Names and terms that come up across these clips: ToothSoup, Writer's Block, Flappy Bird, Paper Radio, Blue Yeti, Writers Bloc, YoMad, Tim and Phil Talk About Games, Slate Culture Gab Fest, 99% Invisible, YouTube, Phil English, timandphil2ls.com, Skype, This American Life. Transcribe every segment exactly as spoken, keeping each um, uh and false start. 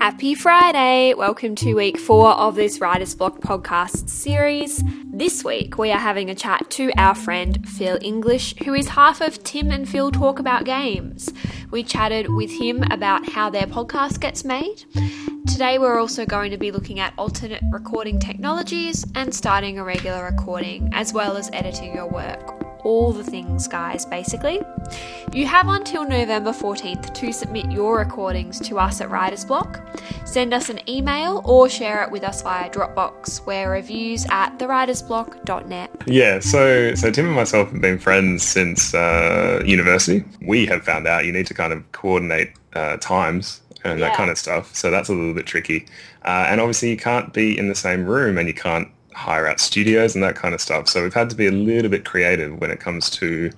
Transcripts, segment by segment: Happy Friday! Welcome to week four of this Writer's Block podcast series. This week we are having a chat to our friend Phil English, who is half of Tim and Phil Talk About Games. We chatted with him about how their podcast gets made. Today we're also going to be looking at alternate recording technologies and starting a regular recording, as well as editing your work. All the things, guys, basically. You have until November fourteenth to submit your recordings to us at Writer's Block. Send us an email or share it with us via Dropbox. We're reviews at the writers block dot net. Yeah, so so Tim and myself have been friends since uh, university. We have found out you need to kind of coordinate uh, times and yeah. that kind of stuff. So that's a little bit tricky. Uh, and obviously you can't be in the same room and you can't hire out studios and that kind of stuff. So we've had to be a little bit creative when it comes to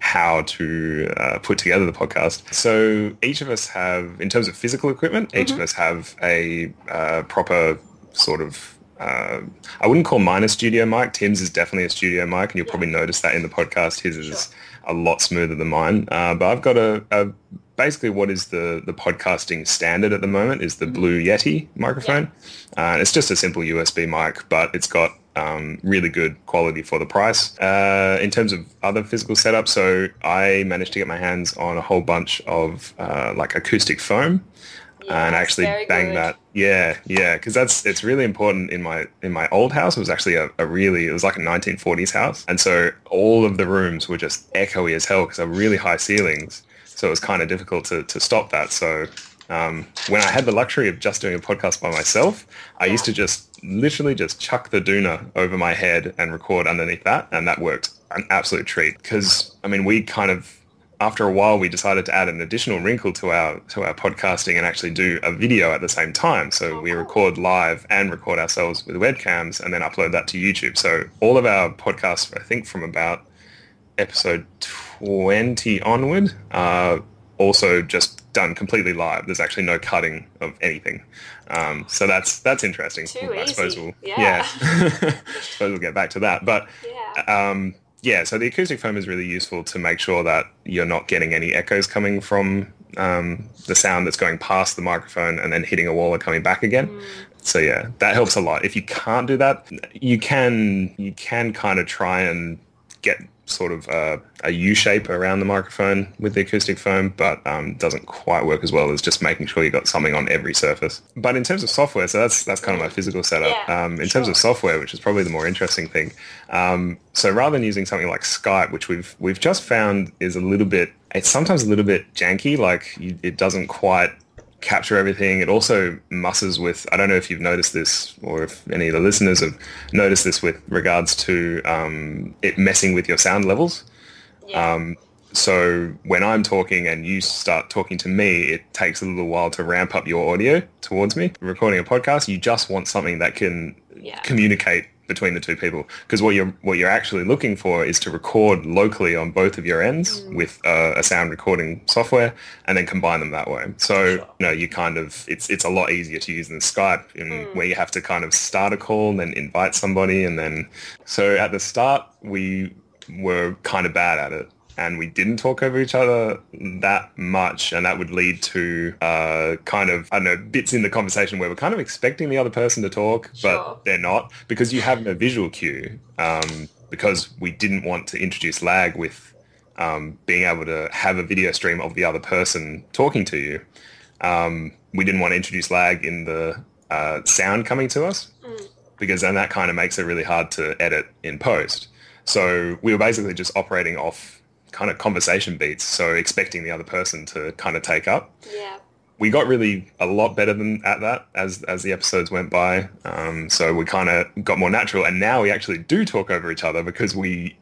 how to uh, put together the podcast. So each of us have, in terms of physical equipment, each mm-hmm. of us have a uh, proper sort of, uh, I wouldn't call mine a studio mic. Tim's is definitely a studio mic, and you'll yeah. probably notice that in the podcast. His is sure. a lot smoother than mine. Uh, but I've got a, a basically what is the, the podcasting standard at the moment is the mm-hmm. Blue Yeti microphone. Yeah. Uh, it's just a simple U S B mic, but it's got um, really good quality for the price. Uh, in terms of other physical setup, so I managed to get my hands on a whole bunch of uh, like acoustic foam. Yeah, and I actually bang good. that. Yeah, yeah, because that's it's really important in my in my old house. It was actually a, a really, it was like a nineteen forties house. And so all of the rooms were just echoey as hell because they were really high ceilings. So it was kind of difficult to, to stop that. So um, when I had the luxury of just doing a podcast by myself, I yeah. used to just literally just chuck the doona over my head and record underneath that. And that worked an absolute treat because, I mean, we kind of, after a while, we decided to add an additional wrinkle to our to our podcasting and actually do a video at the same time. So we record live and record ourselves with webcams and then upload that to YouTube. So all of our podcasts, I think, from about episode twenty onward, are also just done completely live. There's actually no cutting of anything. Um, so that's that's interesting. Too I easy. Suppose we'll yeah. yeah. I suppose we'll get back to that. But yeah. Um, Yeah, so the acoustic foam is really useful to make sure that you're not getting any echoes coming from um, the sound that's going past the microphone and then hitting a wall and coming back again. Mm. So yeah, that helps a lot. If you can't do that, you can you can kind of try and get sort of a, a U-shape around the microphone with the acoustic foam, but um, doesn't quite work as well as just making sure you got something on every surface. But in terms of software, so that's that's kind of my physical setup. Yeah, um, in sure. terms of software, which is probably the more interesting thing, um, so rather than using something like Skype, which we've we've just found is a little bit, it's sometimes a little bit janky, like you, it doesn't quite capture everything. It also musses with, I don't know if you've noticed this or if any of the listeners have noticed this with regards to um, it messing with your sound levels. Yeah. Um, so when I'm talking and you start talking to me, it takes a little while to ramp up your audio towards me. Recording a podcast, you just want something that can yeah. communicate between the two people, because what you're what you're actually looking for is to record locally on both of your ends mm. with uh, a sound recording software, and then combine them that way. So sure. you know, you kind of it's it's a lot easier to use than Skype, in, mm. where you have to kind of start a call and then invite somebody, and then so at the start we were kind of bad at it, and we didn't talk over each other that much, and that would lead to uh, kind of, I don't know, bits in the conversation where we're kind of expecting the other person to talk, sure. but they're not, because you have no visual cue, um, because we didn't want to introduce lag with um, being able to have a video stream of the other person talking to you. Um, we didn't want to introduce lag in the uh, sound coming to us, mm. because then that kind of makes it really hard to edit in post. So we were basically just operating off kind of conversation beats, so expecting the other person to kind of take up. Yeah, we got really a lot better than at that as as the episodes went by. Um, so we kind of got more natural, and now we actually do talk over each other because we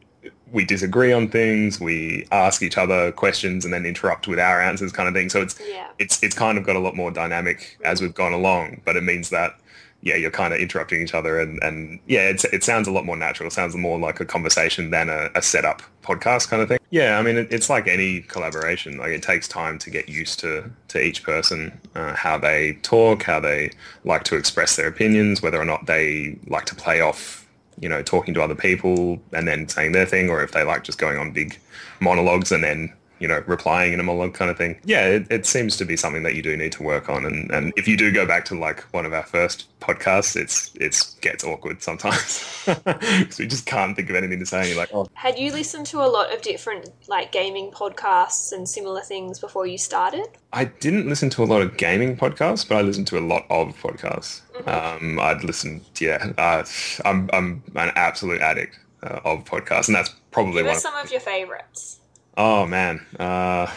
we disagree on things, we ask each other questions, and then interrupt with our answers, kind of thing. So it's yeah. it's it's kind of got a lot more dynamic as we've gone along, but it means that. Yeah, you're kind of interrupting each other, and, and yeah, it's, it sounds a lot more natural. It sounds more like a conversation than a, a set-up podcast kind of thing. Yeah, I mean, it, it's like any collaboration. Like, it takes time to get used to, to each person, uh, how they talk, how they like to express their opinions, whether or not they like to play off, you know, talking to other people and then saying their thing, or if they like just going on big monologues and then you know, replying in a monologue kind of thing. Yeah, it, it seems to be something that you do need to work on. And, and if you do go back to like one of our first podcasts, it's it's gets awkward sometimes because we just can't think of anything to say. And you're like, oh. Had you listened to a lot of different like gaming podcasts and similar things before you started? I didn't listen to a lot of gaming podcasts, but I listened to a lot of podcasts. Mm-hmm. Um, I'd listened, yeah. Uh, I'm I'm an absolute addict uh, of podcasts, and that's probably what are some of your favorites? Oh, man. Uh,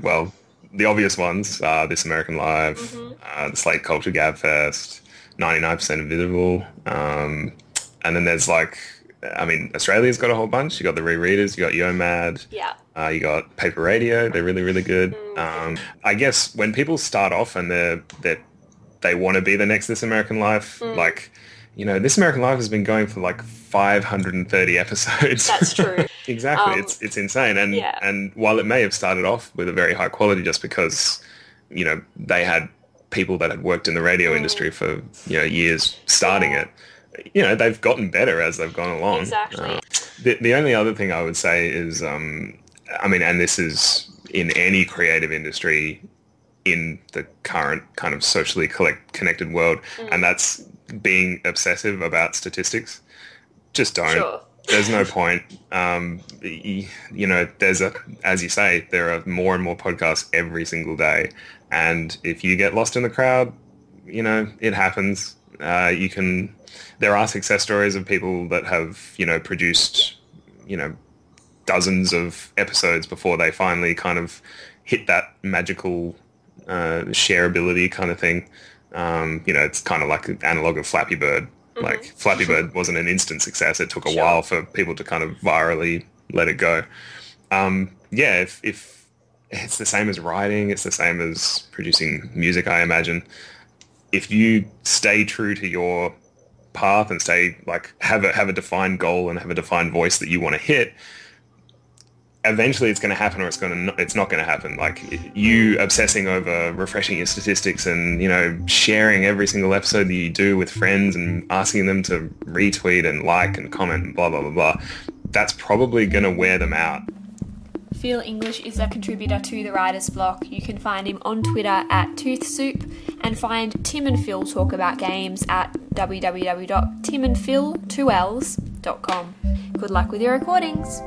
well, the obvious ones are This American Life, mm-hmm. uh, the Slate Culture Gab Fest, ninety-nine percent Invisible. Um, and then there's like, I mean, Australia's got a whole bunch. You got the Rereaders, you got YoMad, yeah. uh, you got Paper Radio. They're really, really good. Mm-hmm. Um, I guess when people start off and they're, they're, they want to be the next This American Life, mm. like, you know, This American Life has been going for like five hundred thirty episodes. That's true. Exactly. Um, it's it's insane. And yeah. and while it may have started off with a very high quality just because, you know, they had people that had worked in the radio industry for, you know, years starting yeah. it, you know, they've gotten better as they've gone along. Exactly. Uh, the, the only other thing I would say is, um, I mean, and this is in any creative industry in the current kind of socially collect- connected world, mm. and that's being obsessive about statistics. Just don't. Sure. There's no point. Um, you know, there's a, as you say, there are more and more podcasts every single day. And if you get lost in the crowd, you know, it happens. Uh, you can, there are success stories of people that have, you know, produced, you know, dozens of episodes before they finally kind of hit that magical uh, shareability kind of thing. Um, you know, it's kind of like an analog of Flappy Bird. Like, mm-hmm. Flappy Bird wasn't an instant success. It took a sure. while for people to kind of virally let it go. Um, yeah, if, if it's the same as writing, it's the same as producing music, I imagine. If you stay true to your path and stay, like, have a, have a defined goal and have a defined voice that you want to hit, eventually it's going to happen, or it's going to it's not going to happen. Like, you obsessing over refreshing your statistics and, you know, sharing every single episode that you do with friends and asking them to retweet and like and comment and blah blah blah blah, that's probably going to wear them out. Phil English is a contributor to the Writer's Block. You can find him on Twitter at ToothSoup, and find Tim and Phil Talk About Games at w w w dot tim and phil two l s dot com. Good luck with your recordings.